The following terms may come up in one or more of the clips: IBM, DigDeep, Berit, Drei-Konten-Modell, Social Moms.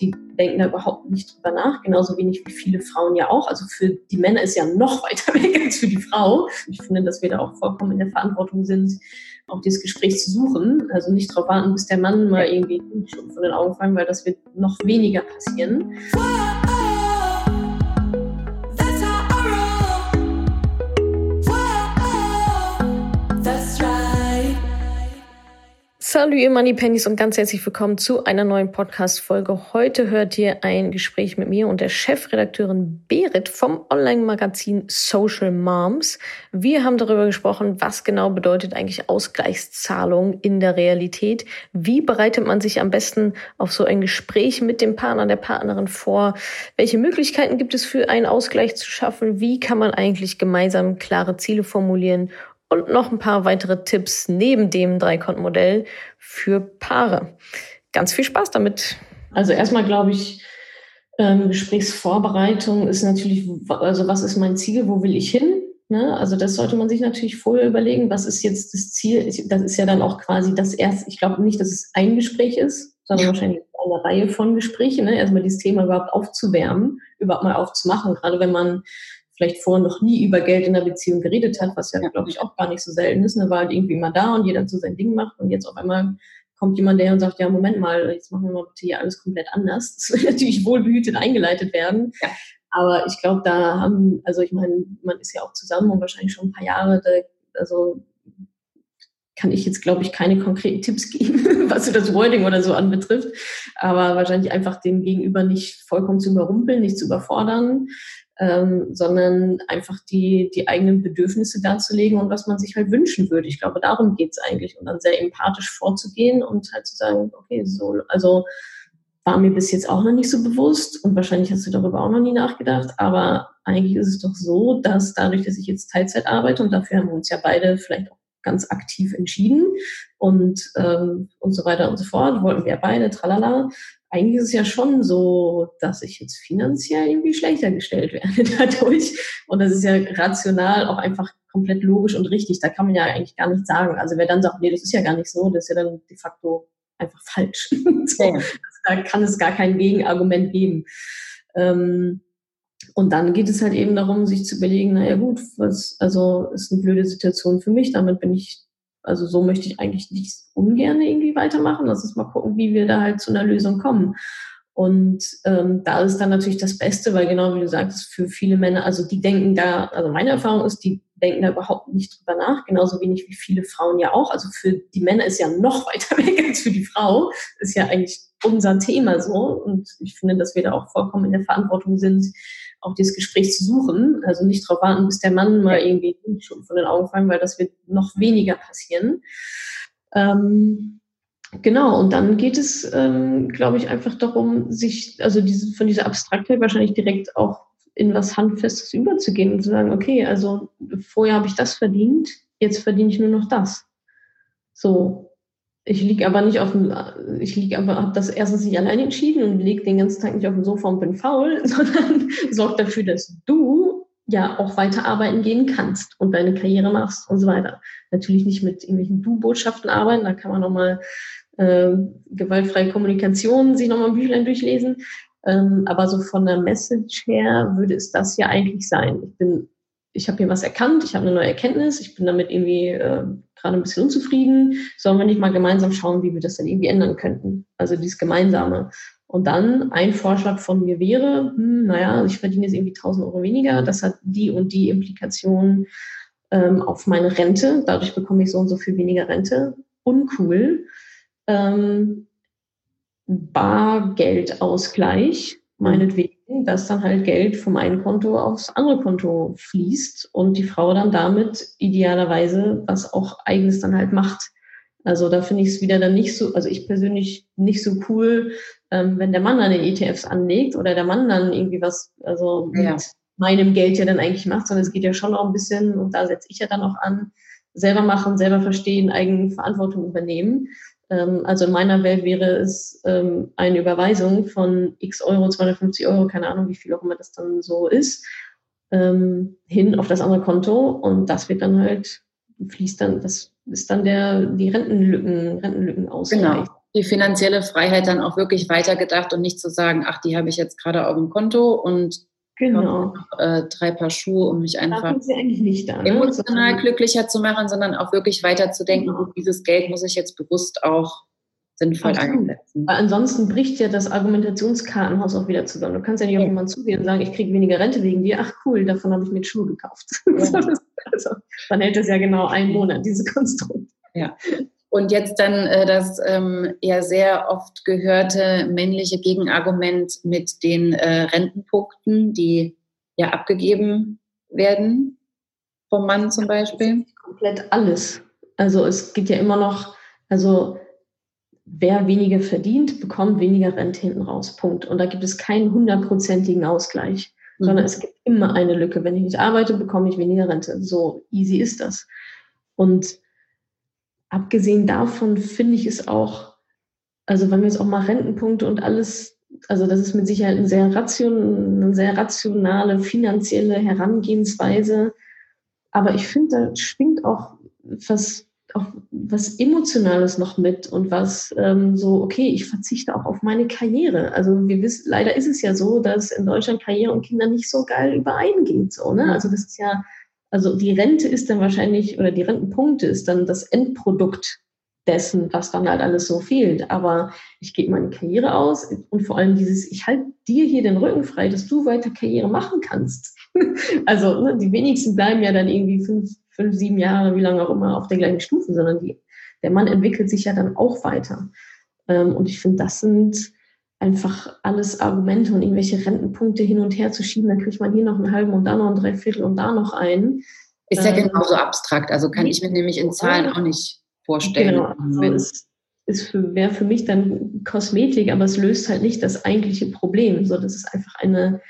die denken da überhaupt nicht drüber nach, genauso wenig wie viele Frauen ja auch. Also für die Männer ist ja noch weiter weg als für die Frau. Ich finde, dass wir da auch vollkommen in der Verantwortung sind, auch dieses Gespräch zu suchen. Also nicht darauf warten, bis der Mann mal irgendwie einen Schub von den Augen fangen, weil das wird noch weniger passieren. Salut ihr Moneypennies und ganz herzlich willkommen zu einer neuen Podcast-Folge. Heute hört ihr ein Gespräch mit mir und der Chefredakteurin Berit vom Online-Magazin Social Moms. Wir haben darüber gesprochen, was genau bedeutet eigentlich Ausgleichszahlung in der Realität. Wie bereitet man sich am besten auf so ein Gespräch mit dem Partner, der Partnerin vor? Welche Möglichkeiten gibt es für einen Ausgleich zu schaffen? Wie kann man eigentlich gemeinsam klare Ziele formulieren? Und noch ein paar weitere Tipps neben dem Drei-Konten-Modell für Paare. Ganz viel Spaß damit. Also erstmal glaube ich, Gesprächsvorbereitung ist natürlich, also was ist mein Ziel, wo will ich hin? Ne? Also das sollte man sich natürlich vorher überlegen, was ist jetzt das Ziel? Das ist ja dann auch quasi das erste, ich glaube nicht, dass es ein Gespräch ist, sondern wahrscheinlich eine Reihe von Gesprächen. Ne? Erstmal dieses Thema überhaupt aufzuwärmen, überhaupt mal aufzumachen, gerade wenn man vielleicht vorher noch nie über Geld in der Beziehung geredet hat, was ja, glaube ich, auch gar nicht so selten ist. Ne? War halt irgendwie immer da und jeder so sein Ding macht und jetzt auf einmal kommt jemand der und sagt, ja, Moment mal, jetzt machen wir mal bitte hier alles komplett anders. Das wird natürlich wohlbehütet eingeleitet werden. Ja. Aber ich glaube, da haben, also ich meine, man ist ja auch zusammen und wahrscheinlich schon ein paar Jahre, also kann ich jetzt, glaube ich, keine konkreten Tipps geben, was so das Wording oder so anbetrifft. Aber wahrscheinlich einfach dem Gegenüber nicht vollkommen zu überrumpeln, nicht zu überfordern, sondern einfach die eigenen Bedürfnisse darzulegen und was man sich halt wünschen würde. Ich glaube, darum geht's eigentlich. Und dann sehr empathisch vorzugehen und halt zu sagen, okay, so, also war mir bis jetzt auch noch nicht so bewusst und wahrscheinlich hast du darüber auch noch nie nachgedacht, aber eigentlich ist es doch so, dass dadurch, dass ich jetzt Teilzeit arbeite und dafür haben wir uns ja beide vielleicht auch ganz aktiv entschieden und so weiter und so fort, wollten wir beide, tralala. Eigentlich ist es ja schon so, dass ich jetzt finanziell irgendwie schlechter gestellt werde dadurch. Und das ist ja rational auch einfach komplett logisch und richtig. Da kann man ja eigentlich gar nichts sagen. Also wer dann sagt, nee, das ist ja gar nicht so, das ist ja dann de facto einfach falsch. So. Also da kann es gar kein Gegenargument geben. Und dann geht es halt eben darum, sich zu überlegen, naja gut, also ist eine blöde Situation für mich, damit bin ich, also so möchte ich eigentlich nicht ungern irgendwie weitermachen. Lass uns mal gucken, wie wir da halt zu einer Lösung kommen. Und da ist dann natürlich das Beste, weil genau wie du sagst, für viele Männer, also die denken da, also meine Erfahrung ist, die denken da überhaupt nicht drüber nach, genauso wenig wie viele Frauen ja auch. Also für die Männer ist ja noch weiter weg als für die Frau. Ist ja eigentlich unser Thema so. Und ich finde, dass wir da auch vollkommen in der Verantwortung sind, auch dieses Gespräch zu suchen. Also nicht darauf warten, bis der Mann mal irgendwie einen Schub von den Augen fangen, weil das wird noch weniger passieren. Genau, und dann geht es, glaube ich, einfach darum, sich also von dieser Abstraktheit wahrscheinlich direkt auch in was Handfestes überzugehen und zu sagen, okay, also vorher habe ich das verdient, jetzt verdiene ich nur noch das. So, ich liege aber nicht auf dem, habe das erstens nicht allein entschieden und liege den ganzen Tag nicht auf dem Sofa und bin faul, sondern sorgt dafür, dass du ja auch weiter arbeiten gehen kannst und deine Karriere machst und so weiter. Natürlich nicht mit irgendwelchen Du-Botschaften arbeiten, da kann man nochmal gewaltfreie Kommunikation sich nochmal ein Büchlein durchlesen. Aber so von der Message her würde es das ja eigentlich sein. Ich habe hier was erkannt, ich habe eine neue Erkenntnis, ich bin damit irgendwie gerade ein bisschen unzufrieden. Sollen wir nicht mal gemeinsam schauen, wie wir das dann irgendwie ändern könnten? Also dieses Gemeinsame. Und dann ein Vorschlag von mir wäre, ich verdiene jetzt irgendwie 1.000 Euro weniger, das hat die und die Implikation auf meine Rente, dadurch bekomme ich so und so viel weniger Rente. Uncool. Bargeldausgleich, meinetwegen, dass dann halt Geld vom einen Konto aufs andere Konto fließt und die Frau dann damit idealerweise was auch Eigenes dann halt macht. Also da finde ich es wieder dann nicht so, also ich persönlich nicht so cool, wenn der Mann dann den ETFs anlegt oder der Mann dann irgendwie was, also mit meinem Geld ja dann eigentlich macht, sondern es geht ja schon auch ein bisschen, und da setze ich ja dann auch an, selber machen, selber verstehen, eigene Verantwortung übernehmen. Also in meiner Welt wäre es eine Überweisung von x Euro, 250 Euro, keine Ahnung, wie viel auch immer das dann so ist, hin auf das andere Konto und das wird dann halt, fließt dann, das ist dann die Rentenlücken aus. Genau, die finanzielle Freiheit dann auch wirklich weitergedacht und nicht zu sagen, ach, die habe ich jetzt gerade auf dem Konto und genau. Drei Paar Schuhe, um mich einfach nicht da, ne? emotional glücklicher zu machen, sondern auch wirklich weiterzudenken, genau. Dieses Geld muss ich jetzt bewusst auch sinnvoll einsetzen. Weil ansonsten bricht ja das Argumentationskartenhaus auch wieder zusammen. Du kannst ja nicht auf jemanden zugehen und sagen, ich kriege weniger Rente wegen dir. Ach cool, davon habe ich mir Schuhe gekauft. Ja. Also, dann hält das ja genau einen Monat, diese Konstrukt. Ja. Und jetzt dann das ja sehr oft gehörte männliche Gegenargument mit den Rentenpunkten, die ja abgegeben werden vom Mann zum Beispiel. Komplett alles. Also es geht ja immer noch, also wer weniger verdient, bekommt weniger Rente hinten raus, Punkt. Und da gibt es keinen 100%igen Ausgleich, sondern es gibt immer eine Lücke. Wenn ich nicht arbeite, bekomme ich weniger Rente. So easy ist das. Und abgesehen davon finde ich es auch, also wenn wir jetzt auch mal Rentenpunkte und alles, also das ist mit Sicherheit eine sehr rationale finanzielle Herangehensweise, aber ich finde, da schwingt auch was Emotionales noch mit und was so, okay, ich verzichte auch auf meine Karriere. Also wir wissen, leider ist es ja so, dass in Deutschland Karriere und Kinder nicht so geil übereingehen. So, ne? Also das ist ja... Also die Rente ist dann wahrscheinlich, oder die Rentenpunkte ist dann das Endprodukt dessen, was dann halt alles so fehlt. Aber ich gebe meine Karriere aus und vor allem dieses, ich halte dir hier den Rücken frei, dass du weiter Karriere machen kannst. Also ne, die wenigsten bleiben ja dann irgendwie 5, 7 Jahre, wie lange auch immer, auf der gleichen Stufe, sondern der Mann entwickelt sich ja dann auch weiter. Und ich finde, das sind einfach alles Argumente und irgendwelche Rentenpunkte hin und her zu schieben, dann kriegt man hier noch einen halben und da noch ein Dreiviertel und da noch einen. Ist ja genauso abstrakt, also kann ich mir nämlich in Zahlen auch nicht vorstellen. Genau, also es wäre für mich dann Kosmetik, aber es löst halt nicht das eigentliche Problem, so dass es einfach eine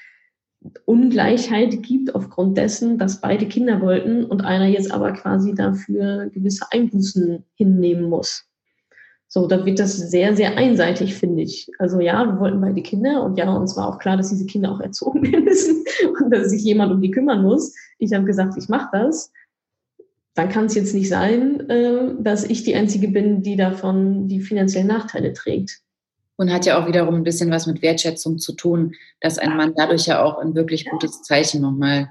Ungleichheit gibt aufgrund dessen, dass beide Kinder wollten und einer jetzt aber quasi dafür gewisse Einbußen hinnehmen muss. So, da wird das sehr, sehr einseitig, finde ich. Also ja, wir wollten beide Kinder und ja, uns war auch klar, dass diese Kinder auch erzogen werden müssen und dass sich jemand um die kümmern muss. Ich habe gesagt, ich mache das. Dann kann es jetzt nicht sein, dass ich die Einzige bin, die davon die finanziellen Nachteile trägt. Und hat ja auch wiederum ein bisschen was mit Wertschätzung zu tun, dass ein Mann dadurch ja auch ein wirklich gutes Zeichen nochmal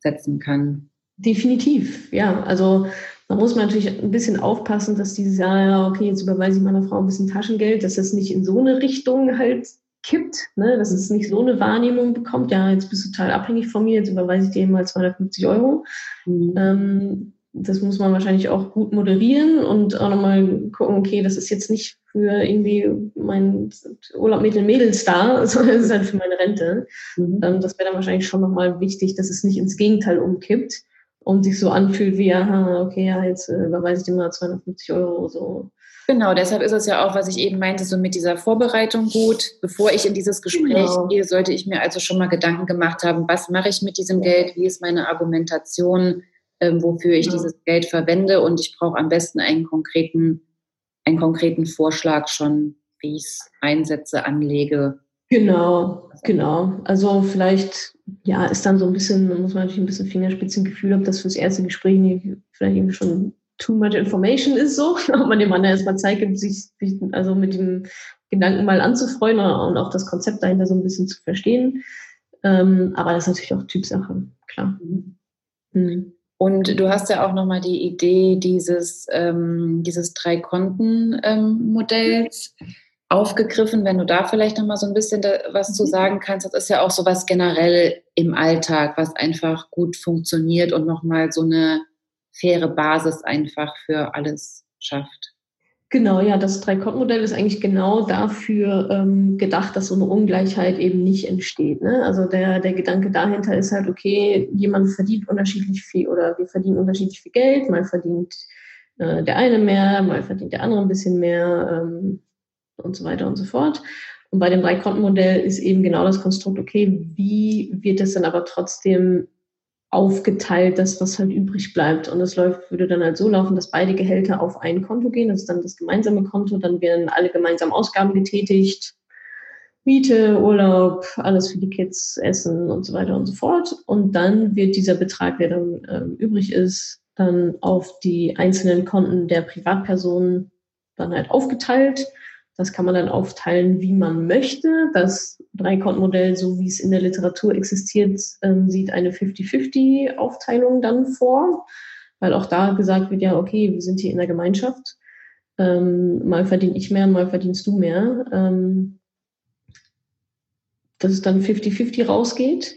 setzen kann. Definitiv, ja. Also da muss man natürlich ein bisschen aufpassen, dass die sagen, ja, okay, jetzt überweise ich meiner Frau ein bisschen Taschengeld, dass das nicht in so eine Richtung halt kippt, ne? Dass es nicht so eine Wahrnehmung bekommt, ja, jetzt bist du total abhängig von mir, jetzt überweise ich dir mal 250 Euro. Das muss man wahrscheinlich auch gut moderieren und auch nochmal gucken, okay, das ist jetzt nicht für irgendwie meinen Urlaub mit den Mädels da, sondern es ist halt für meine Rente. Das wäre dann wahrscheinlich schon nochmal wichtig, dass es nicht ins Gegenteil umkippt und sich so anfühlt wie, aha, okay, ja, jetzt überweise ich dir mal 250 Euro. So. Genau, deshalb ist es ja auch, was ich eben meinte, so mit dieser Vorbereitung gut. Bevor ich in dieses Gespräch gehe, sollte ich mir also schon mal Gedanken gemacht haben, was mache ich mit diesem Geld, wie ist meine Argumentation, wofür ich dieses Geld verwende, und ich brauche am besten einen konkreten Vorschlag schon, wie ich es einsetze, anlege. Genau. Also vielleicht, ja, ist dann so ein bisschen, muss man natürlich ein bisschen Fingerspitzengefühl, ob das fürs erste Gespräch vielleicht eben schon too much information ist, so, ob man dem anderen erstmal zeigt, sich also mit dem Gedanken mal anzufreuen und auch das Konzept dahinter so ein bisschen zu verstehen. Aber das ist natürlich auch Typsache, klar. Und du hast ja auch nochmal die Idee dieses Drei-Konten-Modells aufgegriffen, wenn du da vielleicht nochmal so ein bisschen was zu sagen kannst. Das ist ja auch so was generell im Alltag, was einfach gut funktioniert und nochmal so eine faire Basis einfach für alles schafft. Genau, ja, das Drei-Konten-Modell ist eigentlich genau dafür gedacht, dass so eine Ungleichheit eben nicht entsteht. Ne? Also der Gedanke dahinter ist halt, okay, jemand verdient unterschiedlich viel oder wir verdienen unterschiedlich viel Geld, mal verdient der eine mehr, mal verdient der andere ein bisschen mehr, und so weiter und so fort. Und bei dem Drei-Konten-Modell ist eben genau das Konstrukt, okay, wie wird das dann aber trotzdem aufgeteilt, das, was halt übrig bleibt. Und das würde dann halt so laufen, dass beide Gehälter auf ein Konto gehen, das ist dann das gemeinsame Konto, dann werden alle gemeinsam Ausgaben getätigt, Miete, Urlaub, alles für die Kids, Essen und so weiter und so fort. Und dann wird dieser Betrag, der dann übrig ist, dann auf die einzelnen Konten der Privatpersonen dann halt aufgeteilt. Das kann man dann aufteilen, wie man möchte. Das Drei-Konten-Modell, so wie es in der Literatur existiert, sieht eine 50-50-Aufteilung dann vor, weil auch da gesagt wird, ja, okay, wir sind hier in der Gemeinschaft. Mal verdiene ich mehr, mal verdienst du mehr. Dass es dann 50-50 rausgeht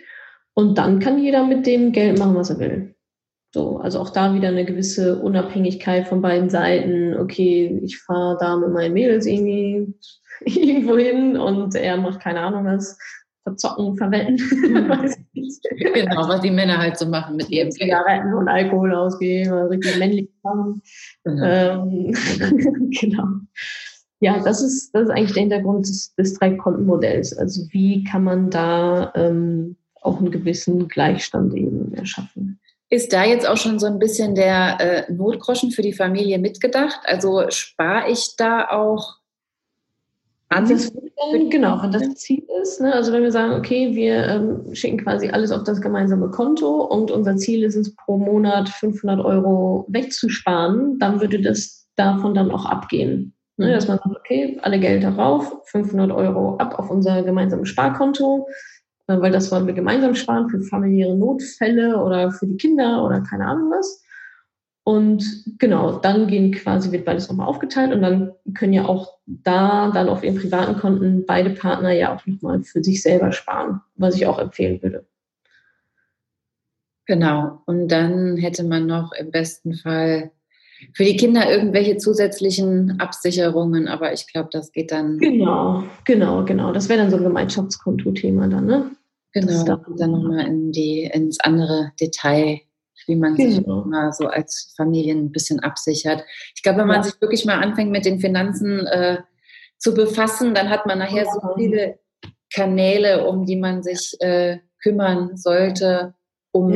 und dann kann jeder mit dem Geld machen, was er will. So, also auch da wieder eine gewisse Unabhängigkeit von beiden Seiten. Okay, ich fahre da mit meinen Mädels irgendwie irgendwo hin und er macht keine Ahnung was, verzocken, verwetten. Weiß ich nicht. Genau, was die Männer halt so machen mit ihrem Zigaretten und Alkohol ausgeben, richtig männlich machen. Genau. Genau. Ja, das ist eigentlich der Hintergrund des Drei-Konten-Modells. Also wie kann man da auch einen gewissen Gleichstand eben erschaffen? Ist da jetzt auch schon so ein bisschen der Notgroschen für die Familie mitgedacht? Also spare ich da auch an? Genau, wenn das Ziel ist. Ne? Also wenn wir sagen, okay, wir schicken quasi alles auf das gemeinsame Konto und unser Ziel ist es, pro Monat 500 € wegzusparen, dann würde das davon dann auch abgehen. Ne? Dass man sagt, okay, alle Gelder rauf, 500 € ab auf unser gemeinsames Sparkonto, weil das wollen wir gemeinsam sparen für familiäre Notfälle oder für die Kinder oder keine Ahnung was. Und genau, dann wird beides nochmal aufgeteilt und dann können ja auch dann auf ihren privaten Konten beide Partner ja auch nochmal für sich selber sparen, was ich auch empfehlen würde. Genau, und dann hätte man noch im besten Fall für die Kinder irgendwelche zusätzlichen Absicherungen, aber ich glaube, das geht dann... Genau. Das wäre dann so ein Gemeinschaftskonto-Thema dann, ne? Genau, dann nochmal ins andere Detail, wie man sich mal so als Familien ein bisschen absichert. Ich glaube, wenn man sich wirklich mal anfängt, mit den Finanzen zu befassen, dann hat man nachher so viele Kanäle, um die man sich kümmern sollte, um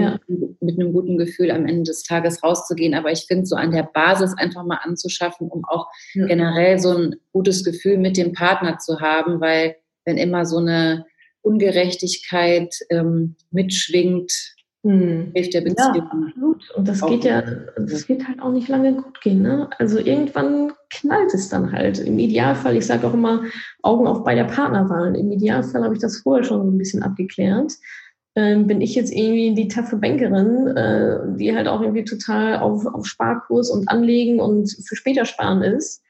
mit einem guten Gefühl am Ende des Tages rauszugehen. Aber ich finde, so an der Basis einfach mal anzuschaffen, um auch generell so ein gutes Gefühl mit dem Partner zu haben, weil wenn immer so eine Ungerechtigkeit mitschwingt, hilft der Beziehung. Ja, absolut. Und das wird halt auch nicht lange gut gehen. Ne? Also irgendwann knallt es dann halt. Im Idealfall, ich sage auch immer, Augen auf bei der Partnerwahl. Im Idealfall habe ich das vorher schon so ein bisschen abgeklärt. Bin ich jetzt irgendwie die taffe Bankerin, die halt auch irgendwie total auf Sparkurs und Anlegen und für später sparen ist.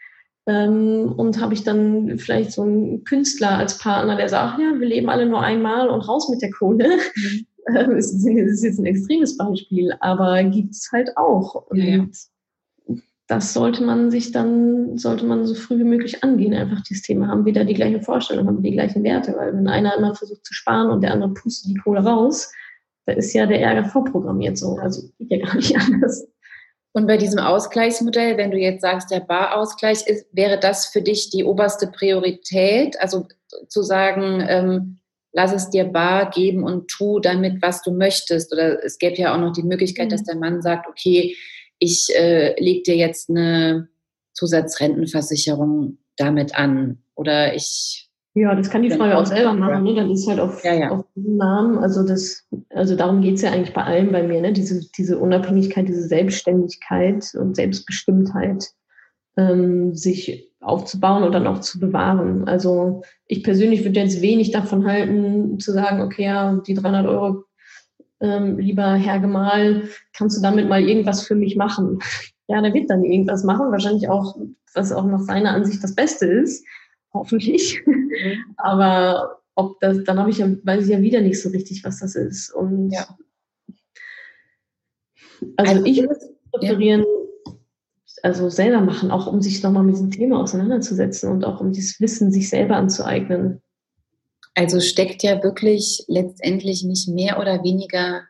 Und habe ich dann vielleicht so einen Künstler als Partner, der sagt, ja, wir leben alle nur einmal und raus mit der Kohle. Das ist jetzt ein extremes Beispiel, aber gibt es halt auch. Und das sollte man so früh wie möglich angehen, einfach dieses Thema. Haben wir da die gleichen Vorstellungen, haben wir die gleichen Werte? Weil wenn einer immer versucht zu sparen und der andere pustet die Kohle raus, da ist ja der Ärger vorprogrammiert so. Also geht ja gar nicht anders. Und bei diesem Ausgleichsmodell, wenn du jetzt sagst, der Barausgleich ist, wäre das für dich die oberste Priorität? Also zu sagen, lass es dir bar geben und tu damit, was du möchtest. Oder es gäbe ja auch noch die Möglichkeit, dass der Mann sagt, okay, ich lege dir jetzt eine Zusatzrentenversicherung damit an. Oder ich... Ja, das kann die Frau ja auch selber machen. Ne? Dann ist halt auf diesen Namen. Also darum geht es ja eigentlich bei allen bei mir. Ne? Diese Unabhängigkeit, diese Selbstständigkeit und Selbstbestimmtheit sich aufzubauen und dann auch zu bewahren. Also ich persönlich würde jetzt wenig davon halten, zu sagen, okay, ja, die 300 €, lieber Herr Gemahl, kannst du damit mal irgendwas für mich machen? Ja, der wird dann irgendwas machen, wahrscheinlich auch, was auch nach seiner Ansicht das Beste ist, hoffentlich. Aber dann weiß ich ja wieder nicht so richtig, was das ist. Und also ich würde präferieren, also selber machen, auch um sich nochmal mit diesem Thema auseinanderzusetzen und auch um dieses Wissen sich selber anzueignen. Also steckt ja wirklich letztendlich nicht mehr oder weniger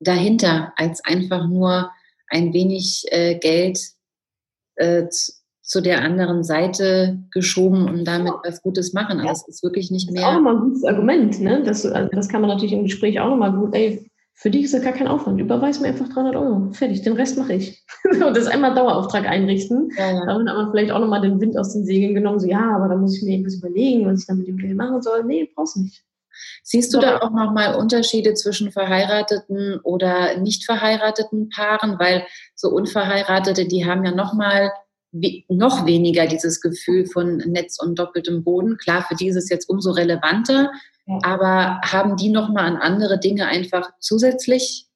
dahinter, als einfach nur ein wenig Geld zu der anderen Seite geschoben und damit was Gutes machen. Also es ist wirklich nicht mehr... Das ist auch nochmal ein gutes Argument, ne? Das kann man natürlich im Gespräch auch nochmal gut... Ey, für dich ist das gar kein Aufwand. Überweis mir einfach 300 €. Fertig, den Rest mache ich. Und das einmal Dauerauftrag einrichten. Ja. Damit hat man vielleicht auch nochmal den Wind aus den Segeln genommen. So, ja, aber da muss ich mir irgendwas überlegen, was ich dann mit dem Geld machen soll. Nee, brauchst nicht. Siehst du da auch nochmal Unterschiede zwischen verheirateten oder nicht verheirateten Paaren? Weil so Unverheiratete, die haben ja nochmal noch weniger dieses Gefühl von Netz und doppeltem Boden. Klar, für die ist es jetzt umso relevanter, aber haben die nochmal an andere Dinge einfach zusätzlich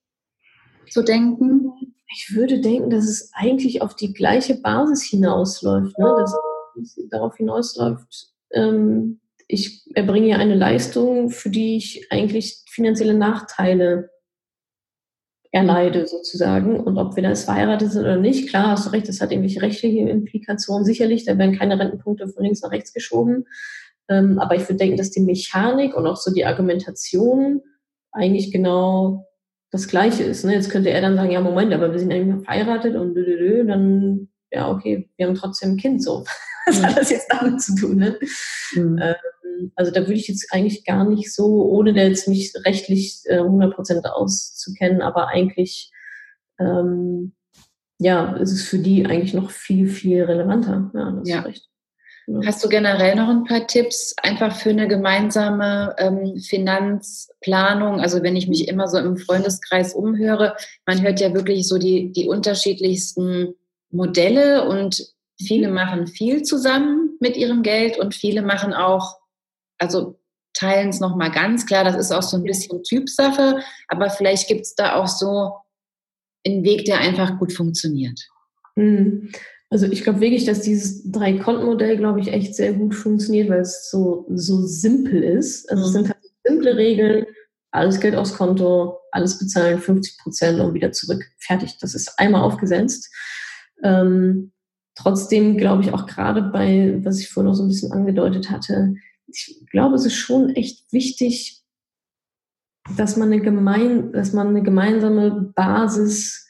zu denken? Ich würde denken, dass es eigentlich auf die gleiche Basis hinausläuft, ne? Dass es darauf hinausläuft, ich erbringe ja eine Leistung, für die ich eigentlich finanzielle Nachteile erleide sozusagen. Und ob wir da jetzt verheiratet sind oder nicht, klar, hast du recht, das hat irgendwelche rechtliche Implikationen. Sicherlich, da werden keine Rentenpunkte von links nach rechts geschoben. Aber ich würde denken, dass die Mechanik und auch so die Argumentation eigentlich genau das Gleiche ist. Ne? Jetzt könnte er dann sagen, ja, Moment, aber wir sind eigentlich verheiratet und dann, ja, okay, wir haben trotzdem ein Kind, so. Was hat das jetzt damit zu tun? Ne? Mhm. Also da würde ich jetzt eigentlich gar nicht so, ohne da jetzt mich rechtlich 100% auszukennen, aber eigentlich, ist es für die eigentlich noch viel, viel relevanter. Ja, das ist recht. Ja. Hast du generell noch ein paar Tipps einfach für eine gemeinsame Finanzplanung? Also wenn ich mich immer so im Freundeskreis umhöre, man hört ja wirklich so die unterschiedlichsten Modelle und viele machen viel zusammen mit ihrem Geld und viele machen auch, also teilen es nochmal ganz klar, das ist auch so ein bisschen Typsache, aber vielleicht gibt es da auch so einen Weg, der einfach gut funktioniert. Also ich glaube wirklich, dass dieses Drei-Konten-Modell, glaube ich, echt sehr gut funktioniert, weil es so simpel ist. Also es sind halt simple Regeln, alles Geld aufs Konto, alles bezahlen, 50% und wieder zurück, fertig. Das ist einmal aufgesetzt. Trotzdem glaube ich auch gerade bei, was ich vorhin noch so ein bisschen angedeutet hatte, ich glaube, es ist schon echt wichtig, dass man eine gemeinsame Basis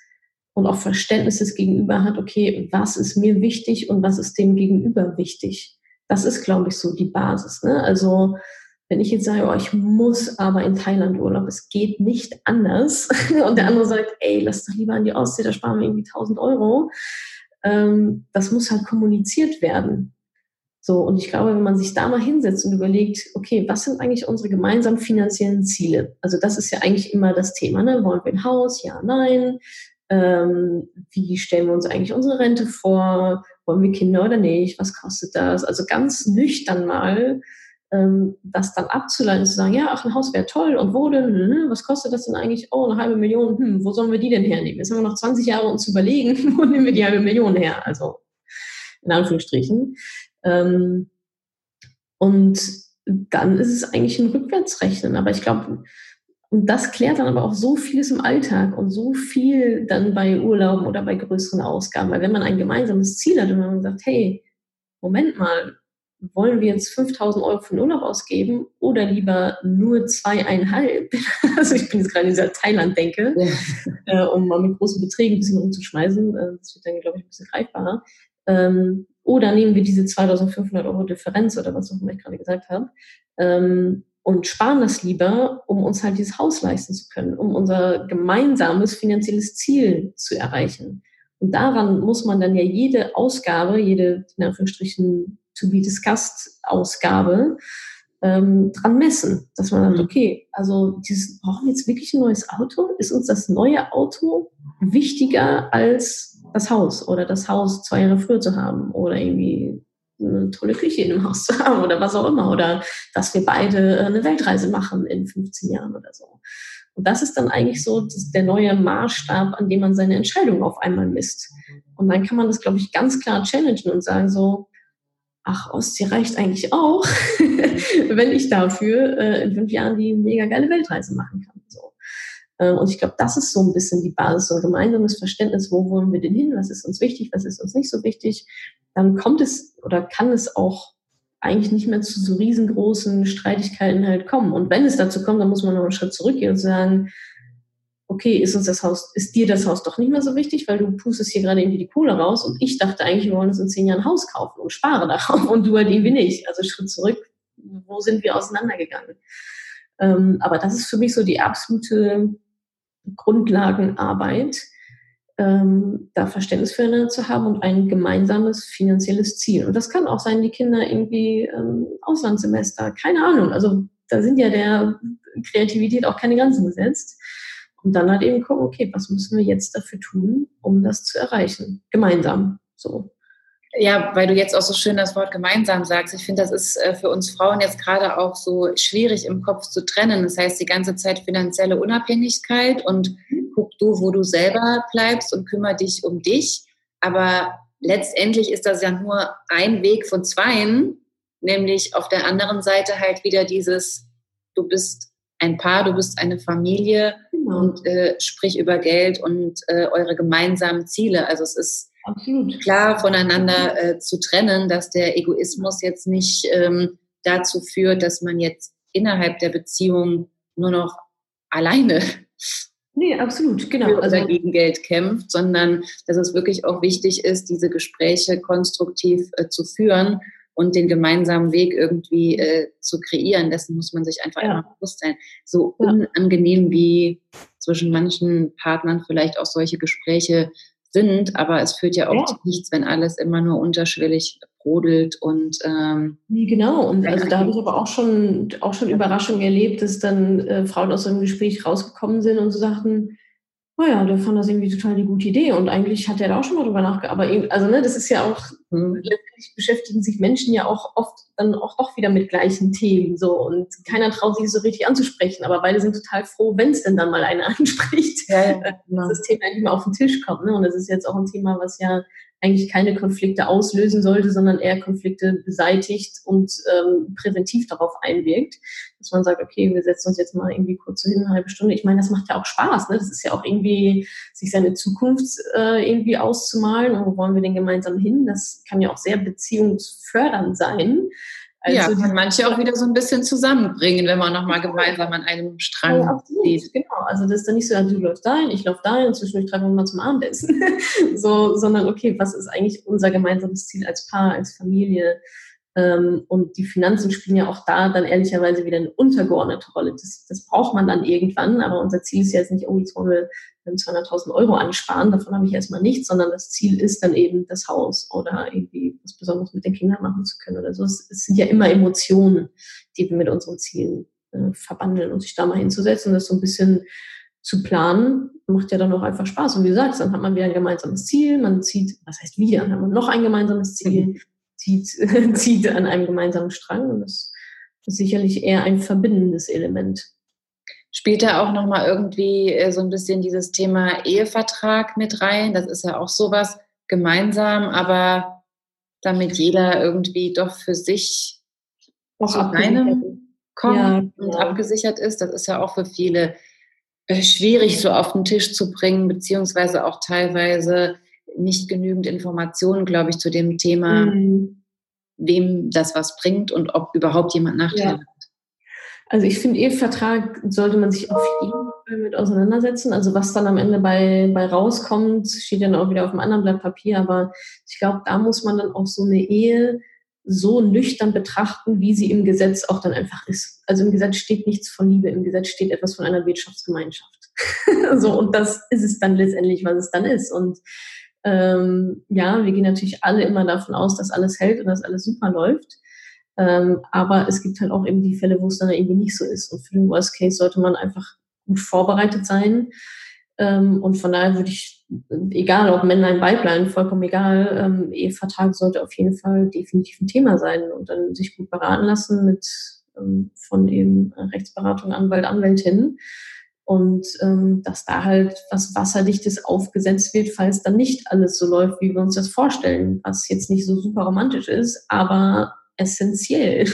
und auch Verständnis des Gegenüber hat, okay, was ist mir wichtig und was ist dem Gegenüber wichtig. Das ist, glaube ich, so die Basis. Ne? Also wenn ich jetzt sage, ich muss aber in Thailand Urlaub, es geht nicht anders und der andere sagt, lass doch lieber an die Ostsee, da sparen wir irgendwie 1.000 €, das muss halt kommuniziert werden. So, und ich glaube, wenn man sich da mal hinsetzt und überlegt, okay, was sind eigentlich unsere gemeinsamen finanziellen Ziele? Also das ist ja eigentlich immer das Thema, ne? Wollen wir ein Haus? Ja, nein. Wie stellen wir uns eigentlich unsere Rente vor? Wollen wir Kinder oder nicht? Was kostet das? Also ganz nüchtern mal das dann abzuleiten und zu sagen, ein Haus wäre toll und wo denn? Was kostet das denn eigentlich? 1,5 Million. Wo sollen wir die denn hernehmen? Jetzt haben wir noch 20 Jahre, uns zu überlegen, wo nehmen wir die 1,5 Million her? Also in Anführungsstrichen. Und dann ist es eigentlich ein Rückwärtsrechnen. Aber ich glaube, und das klärt dann aber auch so vieles im Alltag und so viel dann bei Urlauben oder bei größeren Ausgaben. Weil wenn man ein gemeinsames Ziel hat und man sagt, hey, Moment mal, wollen wir jetzt 5.000 € für den Urlaub ausgeben oder lieber nur 2,5? Also ich bin jetzt gerade in dieser Thailand-Denke, um mal mit großen Beträgen ein bisschen rumzuschmeißen. Das wird dann, glaube ich, ein bisschen greifbarer. Oder nehmen wir diese 2.500 € Differenz oder was auch immer ich gerade gesagt habe und sparen das lieber, um uns halt dieses Haus leisten zu können, um unser gemeinsames finanzielles Ziel zu erreichen. Und daran muss man dann ja jede Ausgabe, jede, in Anführungsstrichen, To-be-discussed-Ausgabe dran messen. Dass man sagt, okay, also brauchen wir jetzt wirklich ein neues Auto? Ist uns das neue Auto wichtiger als das Haus oder das Haus 2 Jahre früher zu haben oder irgendwie eine tolle Küche in dem Haus zu haben oder was auch immer oder dass wir beide eine Weltreise machen in 15 Jahren oder so. Und das ist dann eigentlich so der neue Maßstab, an dem man seine Entscheidung auf einmal misst. Und dann kann man das, glaube ich, ganz klar challengen und sagen so, Ostsee reicht eigentlich auch, wenn ich dafür in 5 Jahren die mega geile Weltreise machen kann. So. Und ich glaube, das ist so ein bisschen die Basis, so ein gemeinsames Verständnis, wo wollen wir denn hin, was ist uns wichtig, was ist uns nicht so wichtig. Dann kommt es oder kann es auch eigentlich nicht mehr zu so riesengroßen Streitigkeiten halt kommen. Und wenn es dazu kommt, dann muss man noch einen Schritt zurückgehen und sagen, okay, ist dir das Haus doch nicht mehr so wichtig, weil du pustest hier gerade irgendwie die Kohle raus und ich dachte eigentlich, wir wollen uns in 10 Jahren ein Haus kaufen und spare darauf und du halt irgendwie nicht. Also Schritt zurück, wo sind wir auseinandergegangen? Aber das ist für mich so die absolute Grundlagenarbeit, da Verständnis füreinander zu haben und ein gemeinsames finanzielles Ziel. Und das kann auch sein, die Kinder irgendwie Auslandssemester, keine Ahnung. Also da sind ja der Kreativität auch keine Grenzen gesetzt. Und dann halt eben gucken, okay, was müssen wir jetzt dafür tun, um das zu erreichen? Gemeinsam, so. Ja, weil du jetzt auch so schön das Wort gemeinsam sagst. Ich finde, das ist für uns Frauen jetzt gerade auch so schwierig im Kopf zu trennen. Das heißt, die ganze Zeit finanzielle Unabhängigkeit und guck du, wo du selber bleibst und kümmere dich um dich. Aber letztendlich ist das ja nur ein Weg von zweien, nämlich auf der anderen Seite halt wieder dieses, du bist ein Paar, du bist eine Familie, genau, und sprich über Geld und eure gemeinsamen Ziele. Also es ist absolut klar voneinander zu trennen, dass der Egoismus jetzt nicht dazu führt, dass man jetzt innerhalb der Beziehung nur noch alleine absolut, genau, für oder gegen Geld kämpft, sondern dass es wirklich auch wichtig ist, diese Gespräche konstruktiv zu führen und den gemeinsamen Weg irgendwie zu kreieren. Dessen muss man sich einfach immer bewusst sein. So unangenehm wie zwischen manchen Partnern vielleicht auch solche Gespräche sind, aber es führt ja auch zu nichts, wenn alles immer nur unterschwellig brodelt und genau, und also da habe ich aber auch schon Überraschungen erlebt, dass dann Frauen aus so einem Gespräch rausgekommen sind und so sagten, naja, der fand das irgendwie total eine gute Idee und eigentlich hat er da auch schon mal drüber nachgearbeitet. Also ne, das ist ja auch, letztendlich beschäftigen sich Menschen ja auch oft dann auch doch wieder mit gleichen Themen so und keiner traut sich so richtig anzusprechen, aber beide sind total froh, wenn es denn dann mal einer anspricht, dass das Thema eigentlich mal auf den Tisch kommt. Ne? Und das ist jetzt auch ein Thema, was ja eigentlich keine Konflikte auslösen sollte, sondern eher Konflikte beseitigt und präventiv darauf einwirkt, dass man sagt, okay, wir setzen uns jetzt mal irgendwie kurz hin, eine halbe Stunde. Ich meine, das macht ja auch Spaß, ne? Das ist ja auch irgendwie, sich seine Zukunft irgendwie auszumalen und wo wollen wir denn gemeinsam hin? Das kann ja auch sehr beziehungsfördernd sein. Also ja, kann manche auch wieder so ein bisschen zusammenbringen, wenn man nochmal gemeinsam an einem Strang geht. Genau, also das ist dann nicht so, du läufst dahin, ich laufe dahin und zwischendurch treffen wir mal zum Abendessen. So, sondern okay, was ist eigentlich unser gemeinsames Ziel als Paar, als Familie? Und die Finanzen spielen ja auch da dann ehrlicherweise wieder eine untergeordnete Rolle. Das braucht man dann irgendwann, aber unser Ziel ist ja jetzt nicht, oh, jetzt wollen wir 200.000 Euro ansparen, davon habe ich erstmal nichts, sondern das Ziel ist dann eben das Haus oder irgendwie was Besonderes mit den Kindern machen zu können oder so. Es sind ja immer Emotionen, die wir mit unseren Zielen verwandeln und sich da mal hinzusetzen und das so ein bisschen zu planen, macht ja dann auch einfach Spaß. Und wie du sagst, dann hat man wieder ein gemeinsames Ziel, man zieht, was heißt wieder, dann hat man noch ein gemeinsames Ziel, zieht an einem gemeinsamen Strang und das ist sicherlich eher ein verbindendes Element. Spielt da auch nochmal irgendwie so ein bisschen dieses Thema Ehevertrag mit rein? Das ist ja auch sowas gemeinsam, aber damit jeder irgendwie doch für sich auch zu seinem kommt und abgesichert ist. Das ist ja auch für viele schwierig so auf den Tisch zu bringen, beziehungsweise auch teilweise nicht genügend Informationen, glaube ich, zu dem Thema, wem das was bringt und ob überhaupt jemand Nachteile hat. Also ich finde, Ehevertrag sollte man sich auf jeden Fall mit auseinandersetzen. Also was dann am Ende bei rauskommt, steht dann auch wieder auf einem anderen Blatt Papier. Aber ich glaube, da muss man dann auch so eine Ehe so nüchtern betrachten, wie sie im Gesetz auch dann einfach ist. Also im Gesetz steht nichts von Liebe, im Gesetz steht etwas von einer Wirtschaftsgemeinschaft. So, und das ist es dann letztendlich, was es dann ist. Und wir gehen natürlich alle immer davon aus, dass alles hält und dass alles super läuft. Aber es gibt halt auch eben die Fälle, wo es dann irgendwie nicht so ist. Und für den Worst Case sollte man einfach gut vorbereitet sein. Und von daher würde ich, egal ob Männlein, Weiblein, vollkommen egal, Ehevertrag sollte auf jeden Fall definitiv ein Thema sein und dann sich gut beraten lassen mit von eben Rechtsberatung, Anwalt, Anwältin. Und dass da halt was Wasserdichtes aufgesetzt wird, falls dann nicht alles so läuft, wie wir uns das vorstellen, was jetzt nicht so super romantisch ist, aber essentiell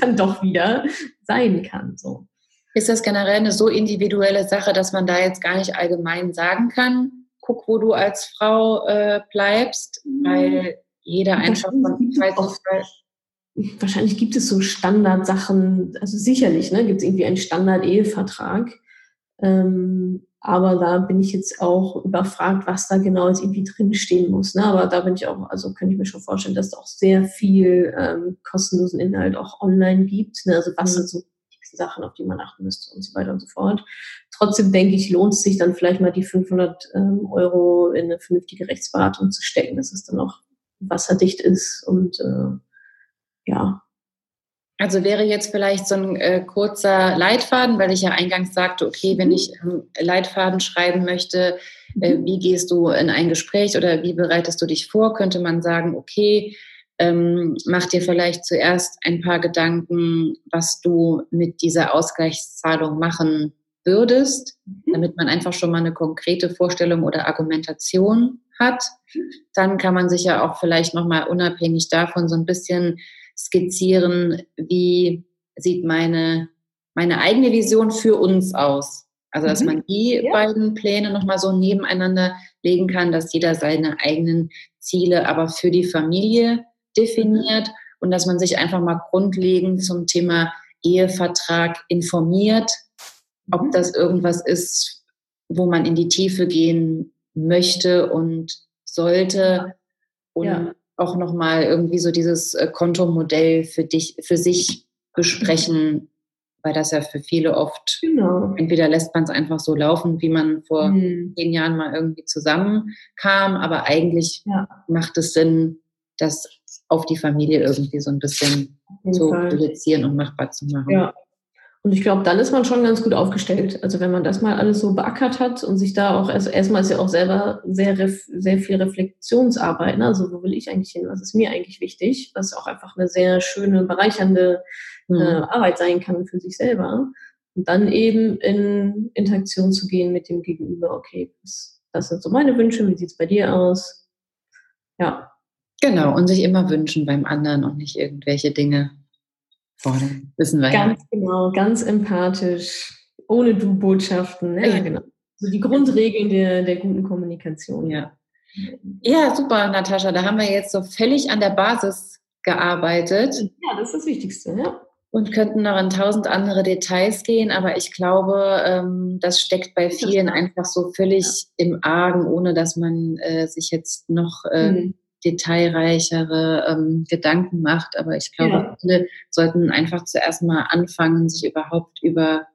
dann doch wieder sein kann. So. Ist das generell eine so individuelle Sache, dass man da jetzt gar nicht allgemein sagen kann, guck, wo du als Frau bleibst, weil jeder einfach von Fall zu Fall. Wahrscheinlich gibt es so Standardsachen, also sicherlich, ne, gibt es irgendwie einen Standard-Ehevertrag, aber da bin ich jetzt auch überfragt, was da genau jetzt irgendwie drinstehen muss. Ne? Aber da bin ich auch, also könnte ich mir schon vorstellen, dass es auch sehr viel kostenlosen Inhalt auch online gibt. Ne? Also was sind so die Sachen, auf die man achten müsste und so weiter und so fort. Trotzdem denke ich, lohnt es sich dann vielleicht mal die 500 Euro in eine vernünftige Rechtsberatung zu stecken, dass es dann auch wasserdicht ist und Also wäre jetzt vielleicht so ein kurzer Leitfaden, weil ich ja eingangs sagte, okay, wenn ich Leitfaden schreiben möchte, Wie gehst du in ein Gespräch oder wie bereitest du dich vor? Könnte man sagen, okay, mach dir vielleicht zuerst ein paar Gedanken, was du mit dieser Ausgleichszahlung machen würdest, damit man einfach schon mal eine konkrete Vorstellung oder Argumentation hat. Dann kann man sich ja auch vielleicht nochmal unabhängig davon so ein bisschen skizzieren, wie sieht meine eigene Vision für uns aus. Also dass man die beiden Pläne nochmal so nebeneinander legen kann, dass jeder seine eigenen Ziele aber für die Familie definiert und dass man sich einfach mal grundlegend zum Thema Ehevertrag informiert, ob das irgendwas ist, wo man in die Tiefe gehen möchte und sollte und auch nochmal irgendwie so dieses Kontomodell für sich besprechen, weil das ja für viele oft, entweder lässt man es einfach so laufen, wie man vor 10 Jahren mal irgendwie zusammenkam, aber eigentlich macht es Sinn, das auf die Familie irgendwie so ein bisschen zu reduzieren und machbar zu machen. Ja. Und ich glaube, dann ist man schon ganz gut aufgestellt. Also wenn man das mal alles so beackert hat und sich da auch, also erstmal ist ja auch selber sehr viel Reflexionsarbeit, ne? Also wo will ich eigentlich hin? Was ist mir eigentlich wichtig? Was auch einfach eine sehr schöne, bereichernde Arbeit sein kann für sich selber. Und dann eben in Interaktion zu gehen mit dem Gegenüber. Okay, das sind so meine Wünsche. Wie sieht es bei dir aus? Ja. Genau, und sich immer wünschen beim anderen und nicht irgendwelche Dinge. Boah, wissen wir ganz genau, ganz empathisch, ohne Du-Botschaften. Ne? Ja, genau. So die Grundregeln der guten Kommunikation. Ja, super, Natascha. Da haben wir jetzt so völlig an der Basis gearbeitet. Ja, das ist das Wichtigste. Ja. Und könnten noch in 1000 andere Details gehen, aber ich glaube, das steckt bei vielen einfach so völlig im Argen, ohne dass man sich jetzt noch detailreichere Gedanken macht. Aber ich glaube, viele sollten einfach zuerst mal anfangen, sich überhaupt über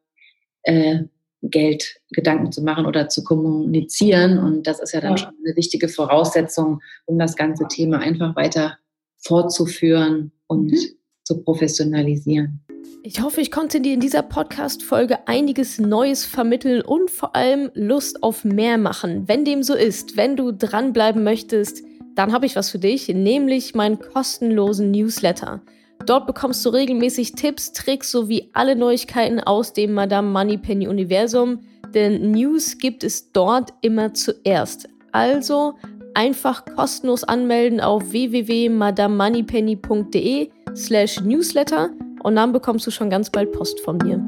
Geld Gedanken zu machen oder zu kommunizieren. Und das ist ja dann schon eine wichtige Voraussetzung, um das ganze Thema einfach weiter fortzuführen und zu professionalisieren. Ich hoffe, ich konnte dir in dieser Podcast-Folge einiges Neues vermitteln und vor allem Lust auf mehr machen. Wenn dem so ist, wenn du dranbleiben möchtest, dann habe ich was für dich, nämlich meinen kostenlosen Newsletter. Dort bekommst du regelmäßig Tipps, Tricks sowie alle Neuigkeiten aus dem Madame Moneypenny Universum, denn News gibt es dort immer zuerst. Also einfach kostenlos anmelden auf www.madamemoneypenny.de/newsletter und dann bekommst du schon ganz bald Post von mir.